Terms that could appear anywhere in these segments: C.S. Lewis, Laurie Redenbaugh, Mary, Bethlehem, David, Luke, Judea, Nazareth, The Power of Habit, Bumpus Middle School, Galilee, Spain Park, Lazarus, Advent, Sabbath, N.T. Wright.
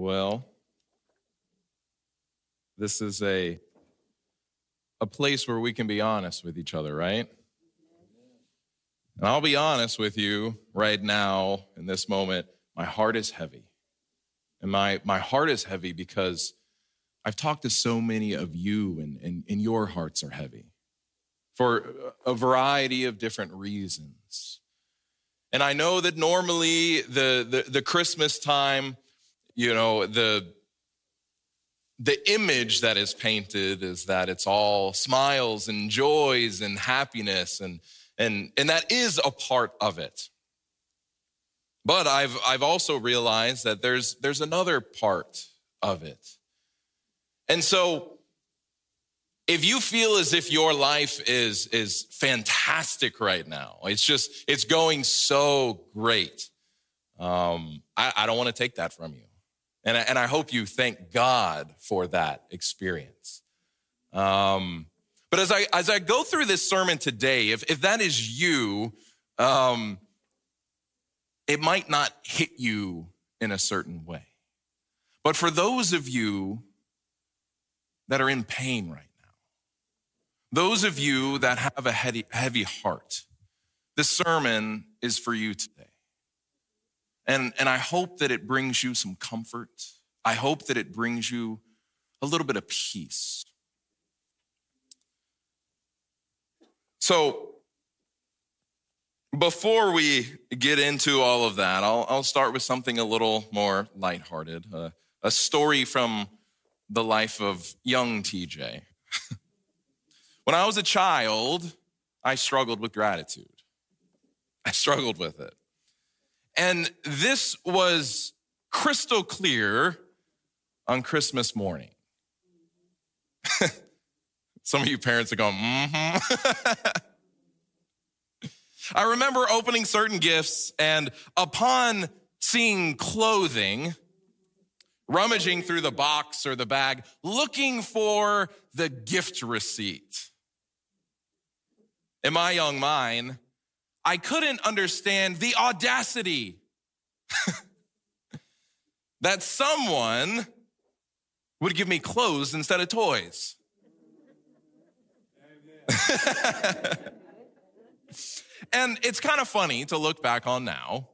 Well, this is a place where we can be honest with each other, right? And I'll be honest with you right now in this moment, my heart is heavy. And my heart is heavy because I've talked to so many of you, and your hearts are heavy for a variety of different reasons. And I know that normally the Christmas time, you know, the image that is painted is that it's all smiles and joys and happiness, and that is a part of it. But I've also realized that there's another part of it. And so if you feel as if your life is fantastic right now, it's going so great, I don't want to take that from you. And I hope you thank God for that experience. But as I go through this sermon today, if that is you, it might not hit you in a certain way. But for those of you that are in pain right now, those of you that have a heavy heart, this sermon is for you today. And I hope that it brings you some comfort. I hope that it brings you a little bit of peace. So before we get into all of that, I'll start with something a little more lighthearted, a story from the life of young TJ. When I was a child, I struggled with gratitude. I struggled with it. And this was crystal clear on Christmas morning. Some of you parents are going, I remember opening certain gifts, and upon seeing clothing, rummaging through the box or the bag, looking for the gift receipt. In my young mind, I couldn't understand the audacity that someone would give me clothes instead of toys. And it's kind of funny to look back on now,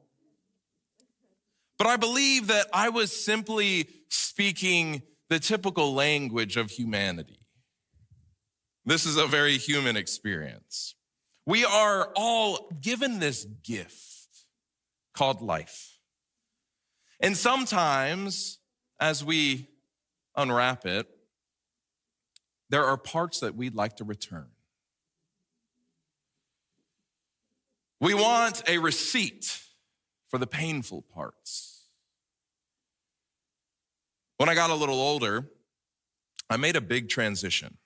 but I believe that I was simply speaking the typical language of humanity. This is a very human experience. We are all given this gift called life. And sometimes, as we unwrap it, there are parts that we'd like to return. We want a receipt for the painful parts. When I got a little older, I made a big transition.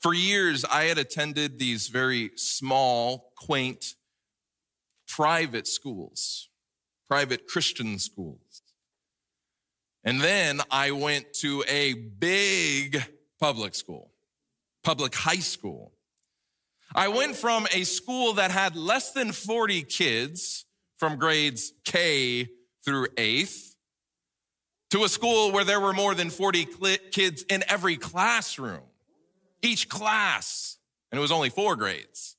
For years, I had attended these very small, quaint, private schools, private Christian schools. And then I went to a big public school, public high school. I went from a school that had less than 40 kids from grades K through 8th to a school where there were more than 40 kids in every classroom. Each class, and it was only 4 grades.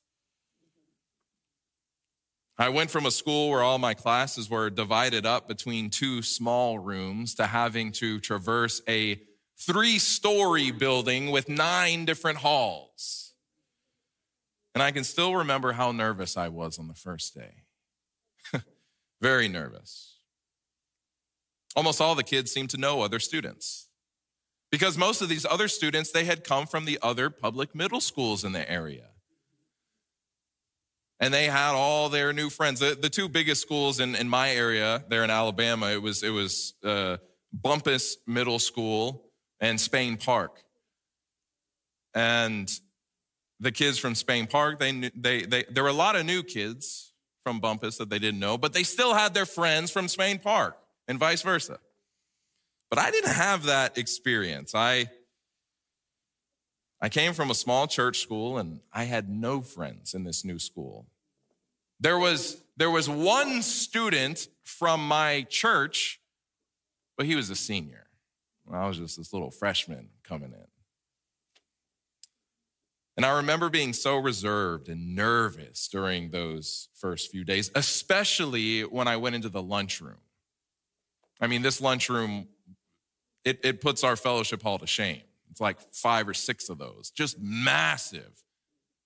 I went from a school where all my classes were divided up between 2 small rooms to having to traverse a 3-story building with 9 different halls. And I can still remember how nervous I was on the first day. Very nervous. Almost all the kids seemed to know other students, because most of these other students, they had come from the other public middle schools in the area. And they had all their new friends. The 2 biggest schools in my area, there in Alabama, it was Bumpus Middle School and Spain Park. And the kids from Spain Park, there were a lot of new kids from Bumpus that they didn't know, but they still had their friends from Spain Park and vice versa. But I didn't have that experience. I came from a small church school, and I had no friends in this new school. There was one student from my church But he was a senior. I was just this little freshman coming in. And I remember being so reserved and nervous during those first few days, especially when I went into the lunchroom. I mean, this lunchroom, it puts our fellowship hall to shame. It's like 5 or 6 of those, just massive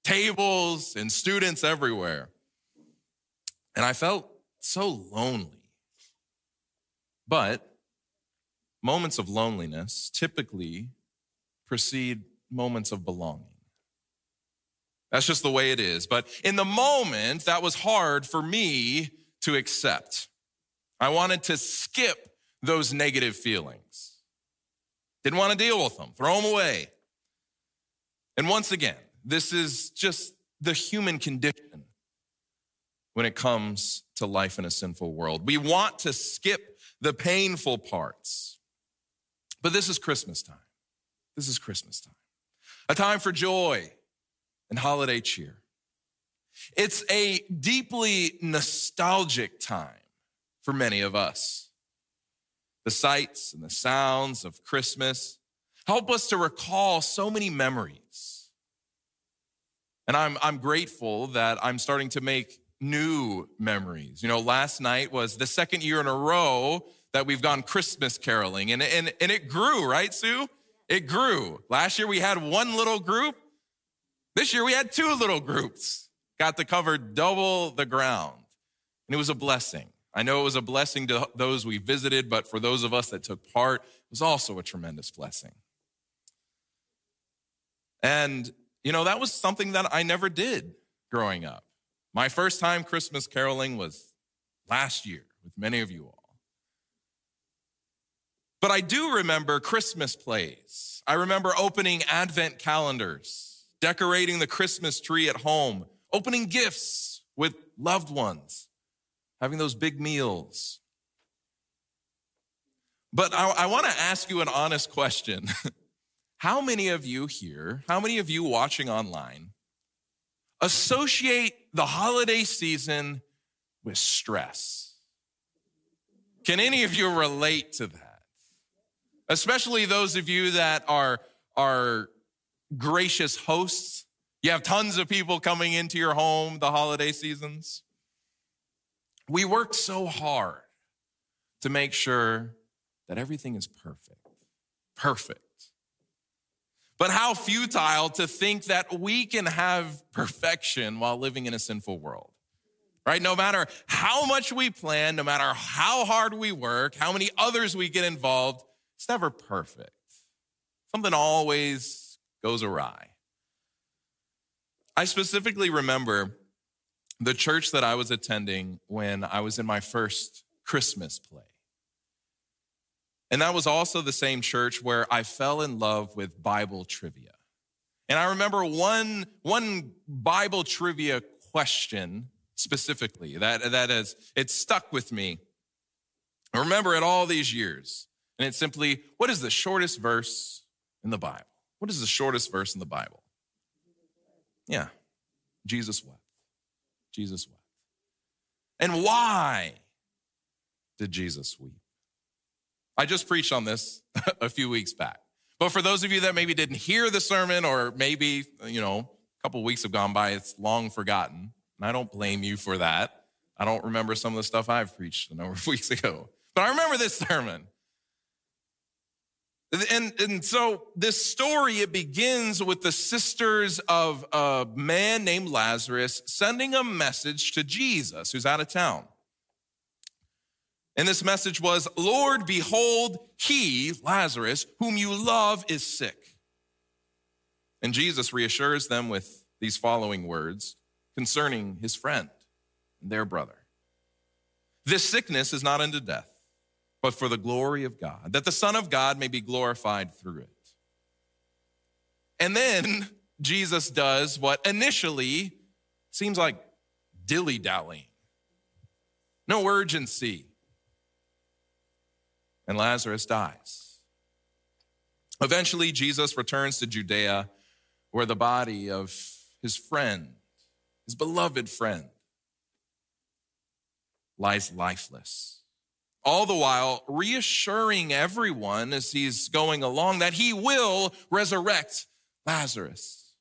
tables and students everywhere. And I felt so lonely. But moments of loneliness typically precede moments of belonging. That's just the way it is. But in the moment, that was hard for me to accept. I wanted to skip those negative feelings. Didn't want to deal with them, throw them away. And once again, this is just the human condition when it comes to life in a sinful world. We want to skip the painful parts. But this is Christmas time. This is Christmas time. A time for joy and holiday cheer. It's a deeply nostalgic time for many of us. The sights and the sounds of Christmas help us to recall so many memories. And I'm grateful that I'm starting to make new memories. You know, last night was the second year in a row that we've gone Christmas caroling. And it grew, right, Sue? It grew. Last year we had 1 little group. This year we had 2 little groups. Got to cover double the ground. And it was a blessing. I know it was a blessing to those we visited, but for those of us that took part, it was also a tremendous blessing. And, you know, that was something that I never did growing up. My first time Christmas caroling was last year with many of you all. But I do remember Christmas plays. I remember opening Advent calendars, decorating the Christmas tree at home, opening gifts with loved ones, having those big meals. But I want to ask you an honest question. How many of you here, how many of you watching online, associate the holiday season with stress? Can any of you relate to that? Especially those of you that are gracious hosts. You have tons of people coming into your home the holiday seasons. We work so hard to make sure that everything is perfect. But how futile to think that we can have perfection while living in a sinful world, right? No matter how much we plan, no matter how hard we work, how many others we get involved, it's never perfect. Something always goes awry. I specifically remember the church that I was attending when I was in my first Christmas play. And that was also the same church where I fell in love with Bible trivia. And I remember one Bible trivia question specifically that stuck with me. I remember it all these years. And it's simply, what is the shortest verse in the Bible? What is the shortest verse in the Bible? Yeah, Jesus wept. Jesus wept. And why did Jesus weep? I just preached on this a few weeks back. But for those of you that maybe didn't hear the sermon or maybe, you know, a couple weeks have gone by, it's long forgotten. And I don't blame you for that. I don't remember some of the stuff I've preached a number of weeks ago. But I remember this sermon. And so this story, it begins with the sisters of a man named Lazarus sending a message to Jesus, who's out of town. And this message was, Lord, behold, he, Lazarus, whom you love is sick. And Jesus reassures them with these following words concerning his friend and their brother. This sickness is not unto death, but for the glory of God, that the Son of God may be glorified through it. And then Jesus does what initially seems like dilly-dallying. No urgency. And Lazarus dies. Eventually, Jesus returns to Judea, where the body of his friend, his beloved friend, lies lifeless all the while reassuring everyone as he's going along that he will resurrect Lazarus.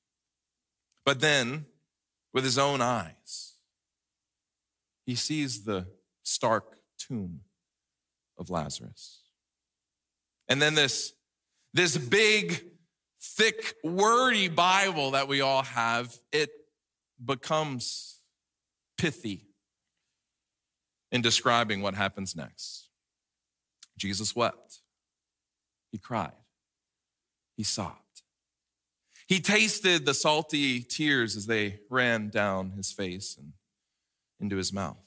But then, with his own eyes, he sees the stark tomb of Lazarus. And then this big, thick, wordy Bible that we all have, it becomes pithy in describing what happens next. Jesus wept. He cried. He sobbed. He tasted the salty tears as they ran down his face and into his mouth.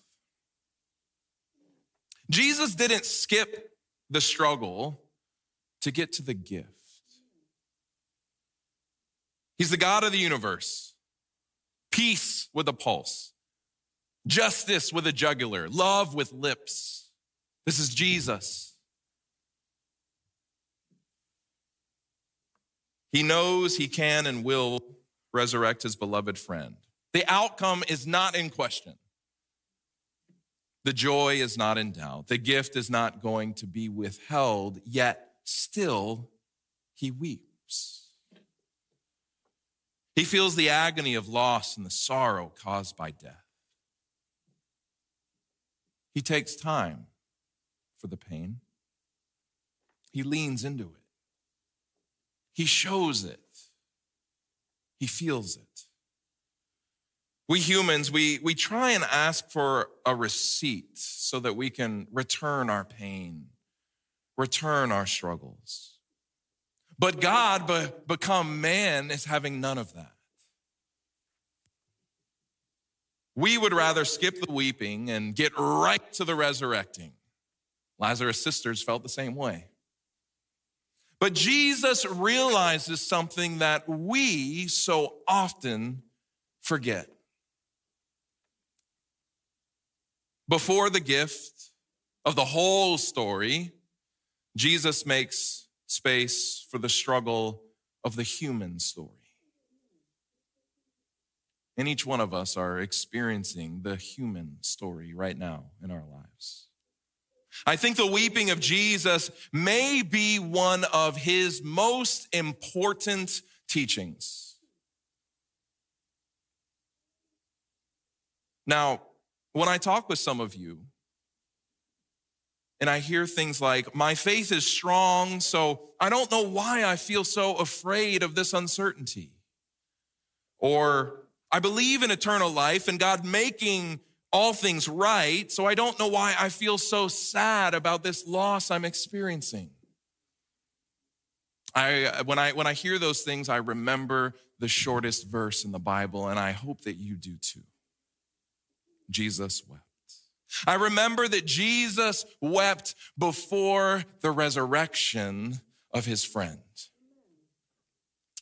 Jesus didn't skip the struggle to get to the gift. He's the God of the universe. Peace with a pulse. Justice with a jugular. Love with lips. This is Jesus. He knows he can and will resurrect his beloved friend. The outcome is not in question. The joy is not in doubt. The gift is not going to be withheld, yet still he weeps. He feels the agony of loss and the sorrow caused by death. He takes time for the pain. He leans into it. He shows it. He feels it. We humans, we try and ask for a receipt so that we can return our pain, return our struggles. But God, become man, is having none of that. We would rather skip the weeping and get right to the resurrecting. Lazarus' sisters felt the same way. But Jesus realizes something that we so often forget. Before the gift of the whole story, Jesus makes space for the struggle of the human story. And each one of us are experiencing the human story right now in our lives. I think the weeping of Jesus may be one of his most important teachings. Now, when I talk with some of you, and I hear things like, my faith is strong, so I don't know why I feel so afraid of this uncertainty. Or, I believe in eternal life and God making all things right, so I don't know why I feel so sad about this loss I'm experiencing. When I hear those things, I remember the shortest verse in the Bible, and I hope that you do too. Jesus wept. I remember that Jesus wept before the resurrection of his friend.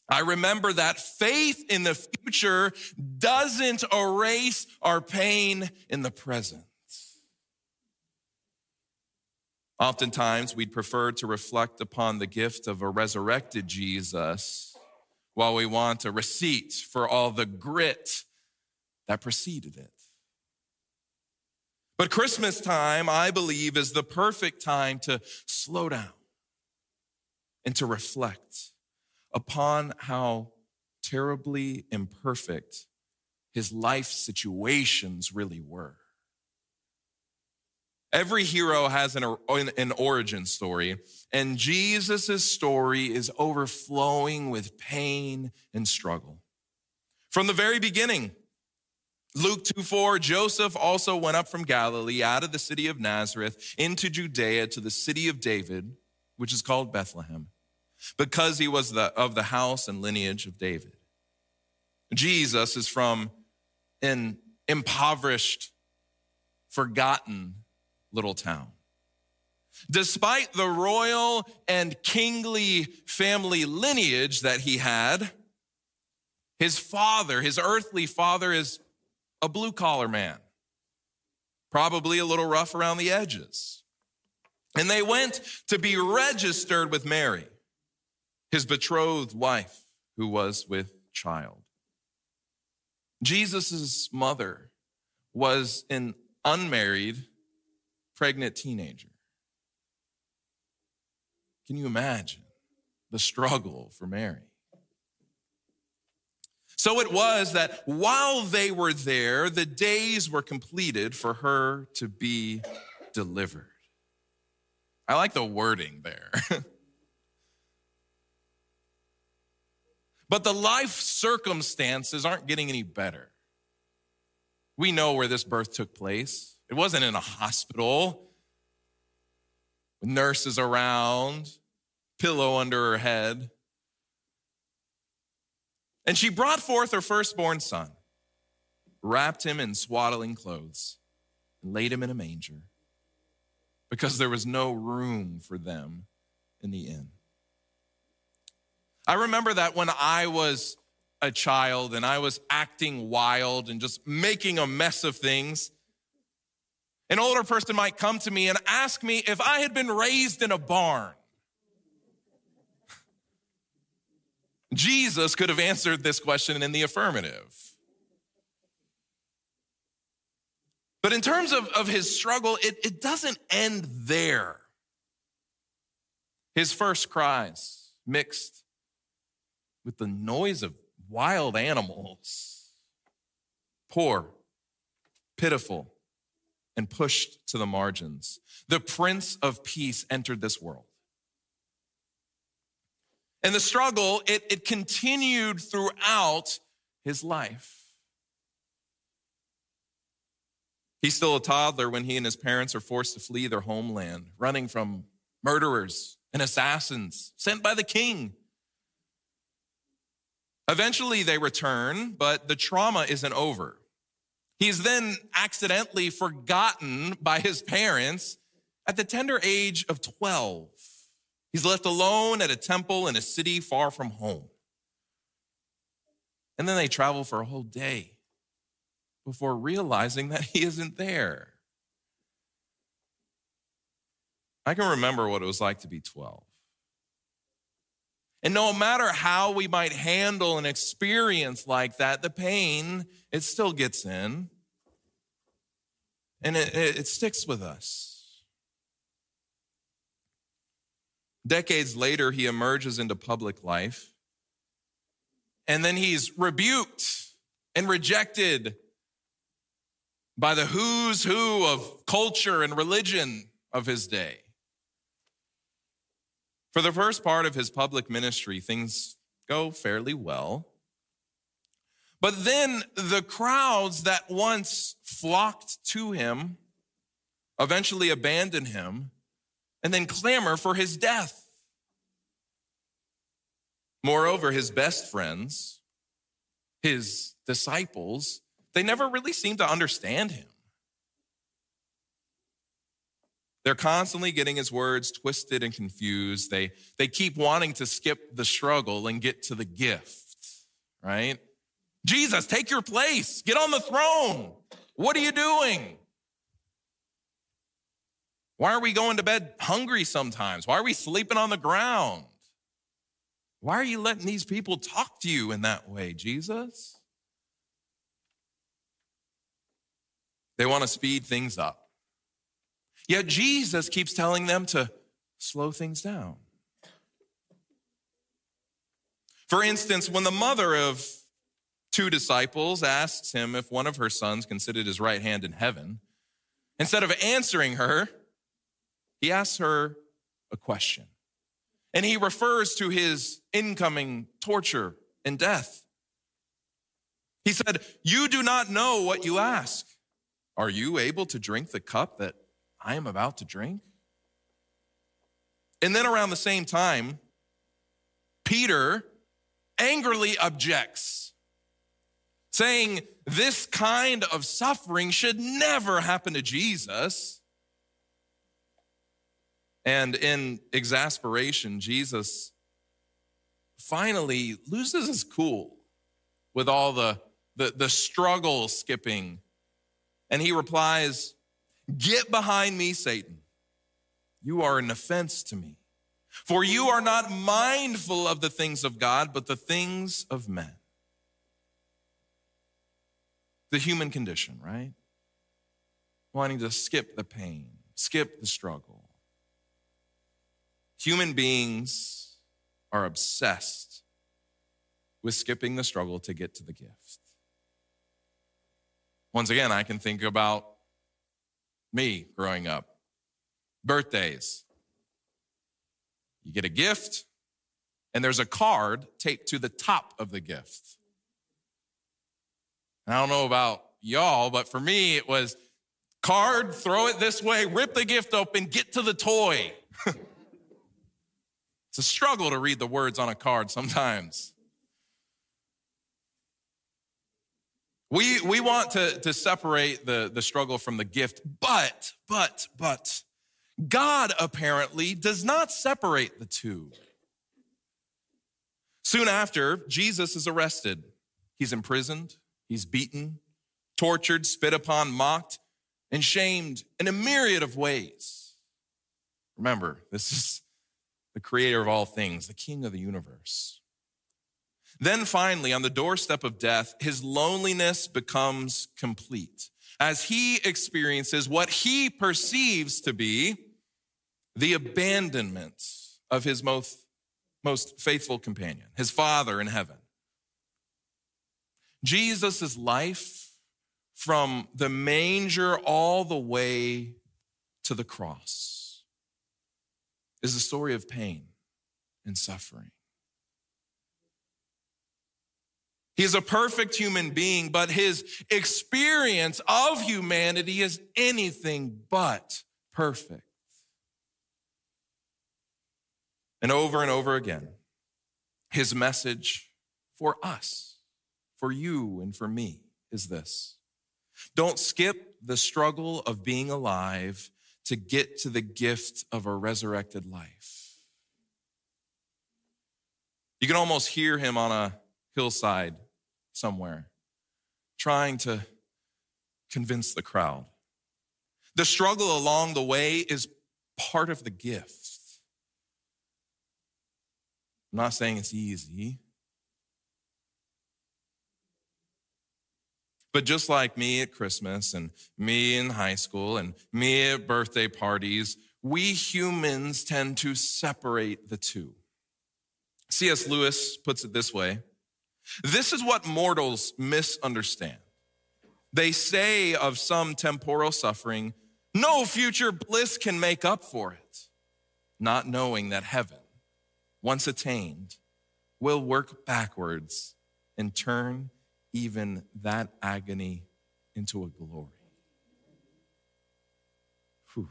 I remember that faith in the future doesn't erase our pain in the present. Oftentimes, we'd prefer to reflect upon the gift of a resurrected Jesus while we want a receipt for all the grit that preceded it. But Christmas time, I believe, is the perfect time to slow down and to reflect upon how terribly imperfect his life situations really were. Every hero has an origin story, and Jesus' story is overflowing with pain and struggle. From the very beginning, Luke 2:4, Joseph also went up from Galilee out of the city of Nazareth into Judea to the city of David, which is called Bethlehem, because he was of the house and lineage of David. Jesus is from an impoverished, forgotten little town. Despite the royal and kingly family lineage that he had, his father, his earthly father, is a blue-collar man, probably a little rough around the edges. And they went to be registered with Mary, his betrothed wife, who was with child. Jesus' mother was an unmarried, pregnant teenager. Can you imagine the struggle for Mary? So it was that while they were there, the days were completed for her to be delivered. I like the wording there. But the life circumstances aren't getting any better. We know where this birth took place. It wasn't in a hospital with nurses around, pillow under her head. And she brought forth her firstborn son, wrapped him in swaddling clothes, and laid him in a manger because there was no room for them in the inn. I remember that when I was a child and I was acting wild and just making a mess of things, an older person might come to me and ask me if I had been raised in a barn. Jesus could have answered this question in the affirmative. But in terms of his struggle, it doesn't end there. His first cries mixed with the noise of wild animals, poor, pitiful, and pushed to the margins. The Prince of Peace entered this world. And the struggle, it continued throughout his life. He's still a toddler when he and his parents are forced to flee their homeland, running from murderers and assassins sent by the king. Eventually they return, but the trauma isn't over. He's then accidentally forgotten by his parents at the tender age of 12. He's left alone at a temple in a city far from home. And then they travel for a whole day before realizing that he isn't there. I can remember what it was like to be 12. And no matter how we might handle an experience like that, the pain, it still gets in. And it sticks with us. Decades later, he emerges into public life, and then he's rebuked and rejected by the who's who of culture and religion of his day. For the first part of his public ministry, things go fairly well. But then the crowds that once flocked to him eventually abandon him and then clamor for his death. Moreover, his best friends, his disciples, they never really seem to understand him. They're constantly getting his words twisted and confused. They keep wanting to skip the struggle and get to the gift, right? Jesus, take your place. Get on the throne. What are you doing? Why are we going to bed hungry sometimes? Why are we sleeping on the ground? Why are you letting these people talk to you in that way, Jesus? They want to speed things up. Yet Jesus keeps telling them to slow things down. For instance, when the mother of two disciples asks him if one of her sons can sit at his right hand in heaven, instead of answering her, he asks her a question, and he refers to his incoming torture and death. He said, "You do not know what you ask. Are you able to drink the cup that I am about to drink?" And then around the same time, Peter angrily objects, saying, "This kind of suffering should never happen to Jesus." And in exasperation, Jesus finally loses his cool with all the struggle skipping. And he replies, "Get behind me, Satan. You are an offense to me. For you are not mindful of the things of God, but the things of men." The human condition, right? Wanting to skip the pain, skip the struggle. Human beings are obsessed with skipping the struggle to get to the gift. Once again, I can think about me growing up. Birthdays. You get a gift, and there's a card taped to the top of the gift. And I don't know about y'all, but for me, it was card, throw it this way, rip the gift open, get to the toy. It's a struggle to read the words on a card sometimes. We want to separate the struggle from the gift, but God apparently does not separate the two. Soon after, Jesus is arrested. He's imprisoned, he's beaten, tortured, spit upon, mocked, and shamed in a myriad of ways. Remember, this is the creator of all things, the king of the universe. Then finally, on the doorstep of death, his loneliness becomes complete as he experiences what he perceives to be the abandonment of his most faithful companion, his Father in heaven. Jesus' life from the manger all the way to the cross is a story of pain and suffering. He is a perfect human being, but his experience of humanity is anything but perfect. And over again, his message for us, for you and for me, is this. Don't skip the struggle of being alive to get to the gift of a resurrected life. You can almost hear him on a hillside somewhere, trying to convince the crowd. The struggle along the way is part of the gift. I'm not saying it's easy. But just like me at Christmas and me in high school and me at birthday parties, we humans tend to separate the two. C.S. Lewis puts it this way. This is what mortals misunderstand. They say of some temporal suffering, no future bliss can make up for it, not knowing that heaven, once attained, will work backwards and turn even that agony into a glory. Whew.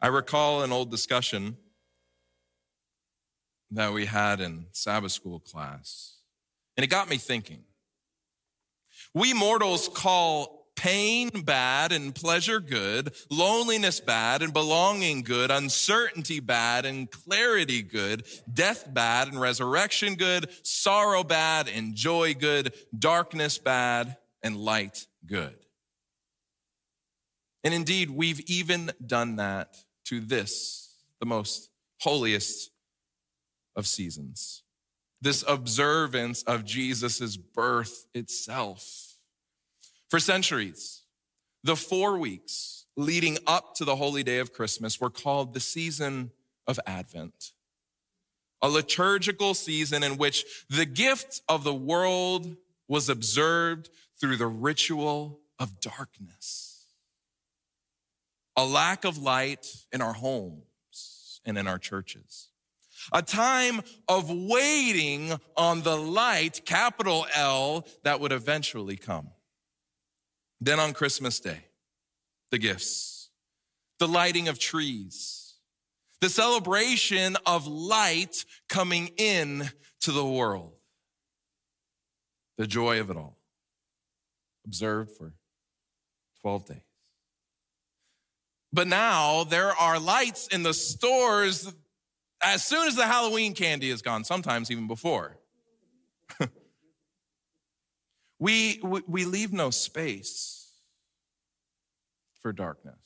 I recall an old discussion that we had in Sabbath school class, and it got me thinking. We mortals call pain bad and pleasure good, loneliness bad and belonging good, uncertainty bad and clarity good, death bad and resurrection good, sorrow bad and joy good, darkness bad and light good. And indeed, we've even done that to this, the most holiest of seasons, this observance of Jesus's birth itself. For centuries, the 4 weeks leading up to the holy day of Christmas were called the season of Advent, a liturgical season in which the gift of the world was observed through the ritual of darkness, a lack of light in our homes and in our churches. A time of waiting on the light, capital L, that would eventually come. Then on Christmas Day, the gifts, the lighting of trees, the celebration of light coming in to the world, the joy of it all, observed for 12 days. But now there are lights in the stores as soon as the Halloween candy is gone, sometimes even before. We leave no space for darkness.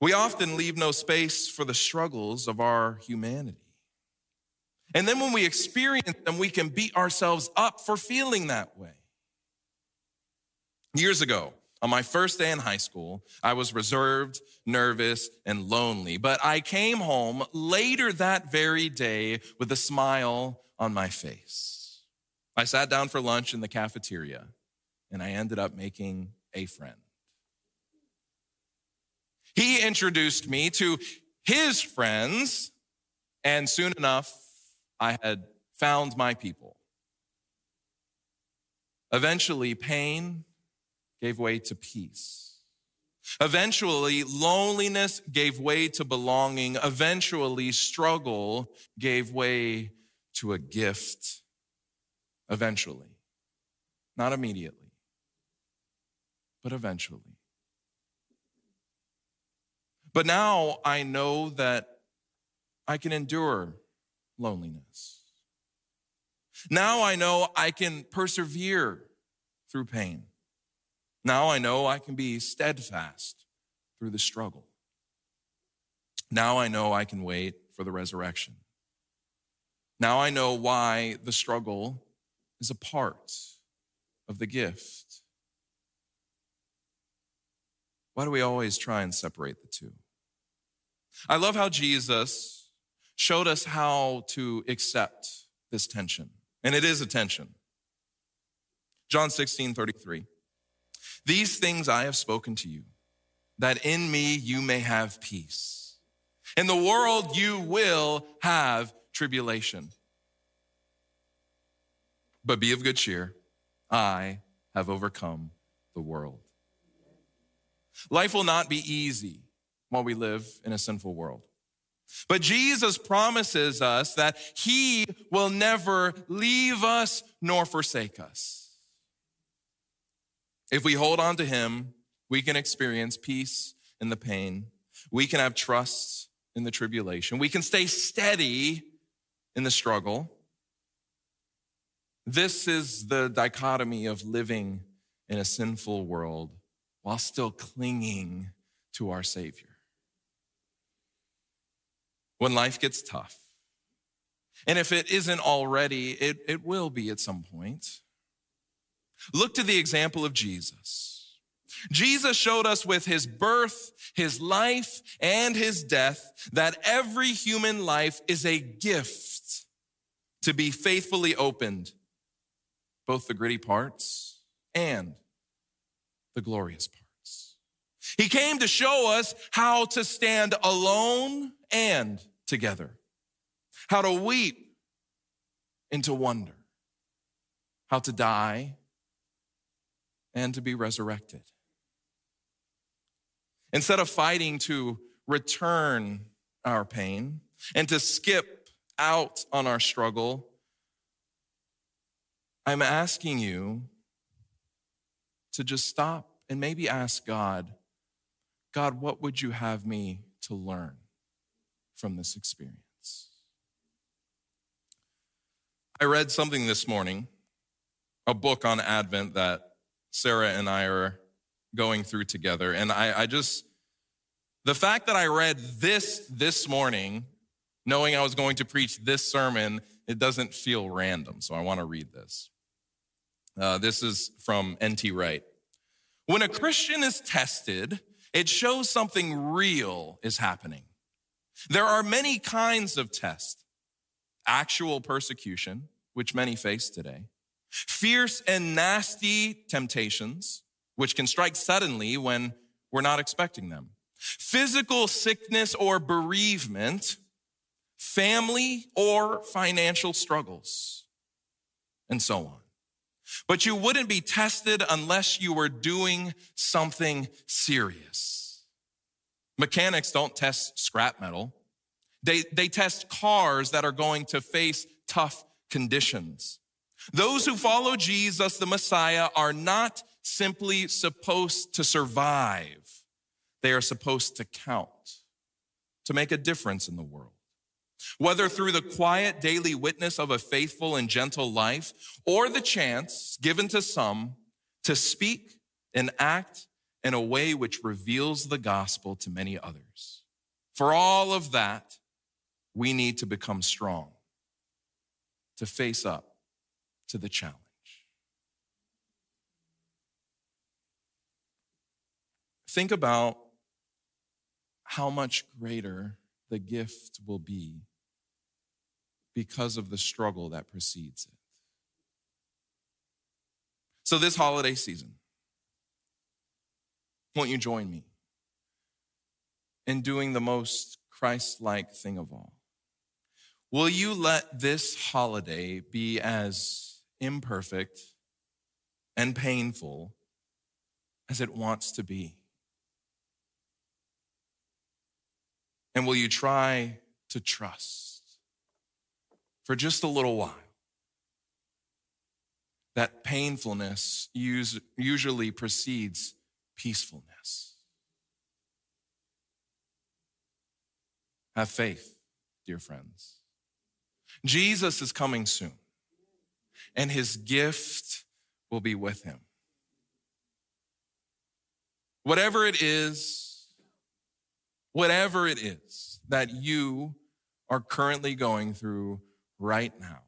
We often leave no space for the struggles of our humanity. And then when we experience them, we can beat ourselves up for feeling that way. Years ago, On my first day in high school, I was reserved, nervous, and lonely, but I came home later that very day with a smile on my face. I sat down for lunch in the cafeteria, and I ended up making a friend. He introduced me to his friends, and soon enough, I had found my people. Eventually, pain gave way to peace. Eventually, loneliness gave way to belonging. Eventually, struggle gave way to a gift. Eventually. Not immediately, but eventually. But now I know that I can endure loneliness. Now I know I can persevere through pain. Now I know I can be steadfast through the struggle. Now I know I can wait for the resurrection. Now I know why the struggle is a part of the gift. Why do we always try and separate the two? I love how Jesus showed us how to accept this tension. And it is a tension. John 16:33. These things I have spoken to you, that in me you may have peace. In the world you will have tribulation. But be of good cheer. I have overcome the world. Life will not be easy while we live in a sinful world. But Jesus promises us that he will never leave us nor forsake us. If we hold on to him, we can experience peace in the pain. We can have trust in the tribulation. We can stay steady in the struggle. This is the dichotomy of living in a sinful world while still clinging to our Savior. When life gets tough, and if it isn't already, it will be at some point. Look to the example of Jesus. Jesus showed us with his birth, his life, and his death that every human life is a gift to be faithfully opened, both the gritty parts and the glorious parts. He came to show us how to stand alone and together, how to weep and to wonder, how to die and to be resurrected. Instead of fighting to return our pain and to skip out on our struggle, I'm asking you to just stop and maybe ask God, what would you have me to learn from this experience? I read something this morning, a book on Advent that Sarah and I are going through together. And I the fact that I read this morning, knowing I was going to preach this sermon, it doesn't feel random. So I want to read this. This is from N.T. Wright. When a Christian is tested, it shows something real is happening. There are many kinds of tests. Actual persecution, which many face today. Fierce and nasty temptations, which can strike suddenly when we're not expecting them. Physical sickness or bereavement. Family or financial struggles. And so on. But you wouldn't be tested unless you were doing something serious. Mechanics don't test scrap metal. They test cars that are going to face tough conditions. Those who follow Jesus, the Messiah, are not simply supposed to survive. They are supposed to count, to make a difference in the world. Whether through the quiet daily witness of a faithful and gentle life or the chance given to some to speak and act in a way which reveals the gospel to many others. For all of that, we need to become strong, to face up to the challenge. think about how much greater the gift will be because of the struggle that precedes it. So this holiday season, won't you join me in doing the most Christ-like thing of all? Will you let this holiday be as imperfect and painful as it wants to be? And will you try to trust for just a little while that painfulness usually precedes peacefulness? Have faith, dear friends. Jesus is coming soon, and his gift will be with him. Whatever it is that you are currently going through right now,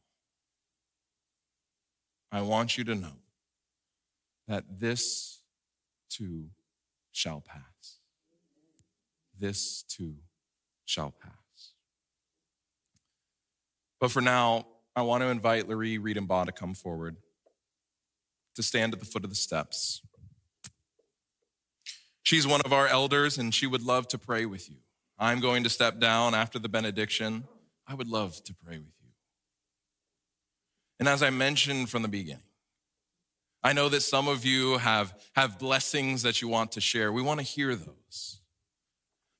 I want you to know that this too shall pass. This too shall pass. But for now, I want to invite Laurie Redenbaugh to come forward, to stand at the foot of the steps. She's one of our elders, and she would love to pray with you. I'm going to step down after the benediction. I would love to pray with you. And as I mentioned from the beginning, I know that some of you have blessings that you want to share. We want to hear those.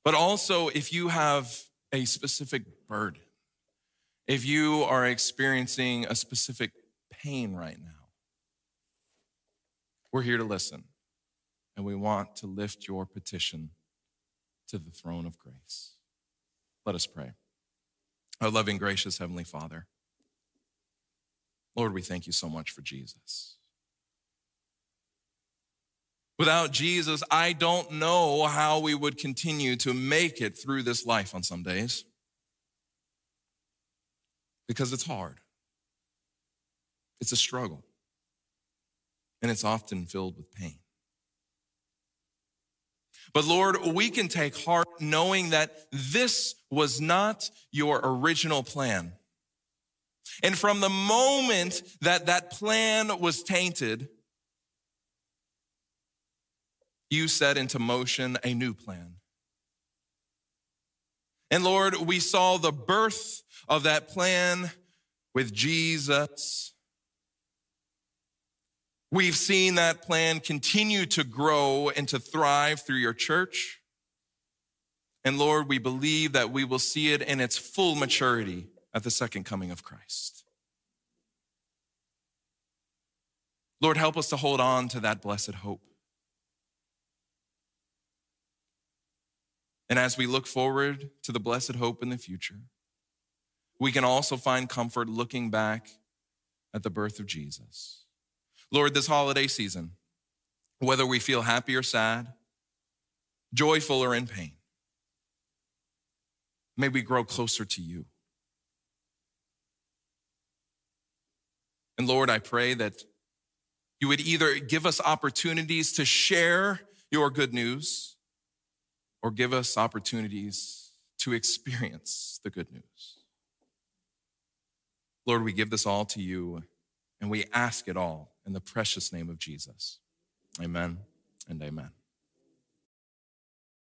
But also, if you have a specific burden, if you are experiencing a specific pain right now, we're here to listen, and we want to lift your petition to the throne of grace. Let us pray. Our loving, gracious Heavenly Father, Lord, we thank you so much for Jesus. Without Jesus, I don't know how we would continue to make it through this life on some days, because it's hard. It's a struggle. And it's often filled with pain. But Lord, we can take heart knowing that this was not your original plan. And from the moment that that plan was tainted, you set into motion a new plan. And Lord, we saw the birth of that plan with Jesus. We've seen that plan continue to grow and to thrive through your church. And Lord, we believe that we will see it in its full maturity at the second coming of Christ. Lord, help us to hold on to that blessed hope. And as we look forward to the blessed hope in the future, we can also find comfort looking back at the birth of Jesus. Lord, this holiday season, whether we feel happy or sad, joyful or in pain, may we grow closer to you. And Lord, I pray that you would either give us opportunities to share your good news or give us opportunities to experience the good news. Lord, we give this all to you, and we ask it all in the precious name of Jesus. Amen and amen.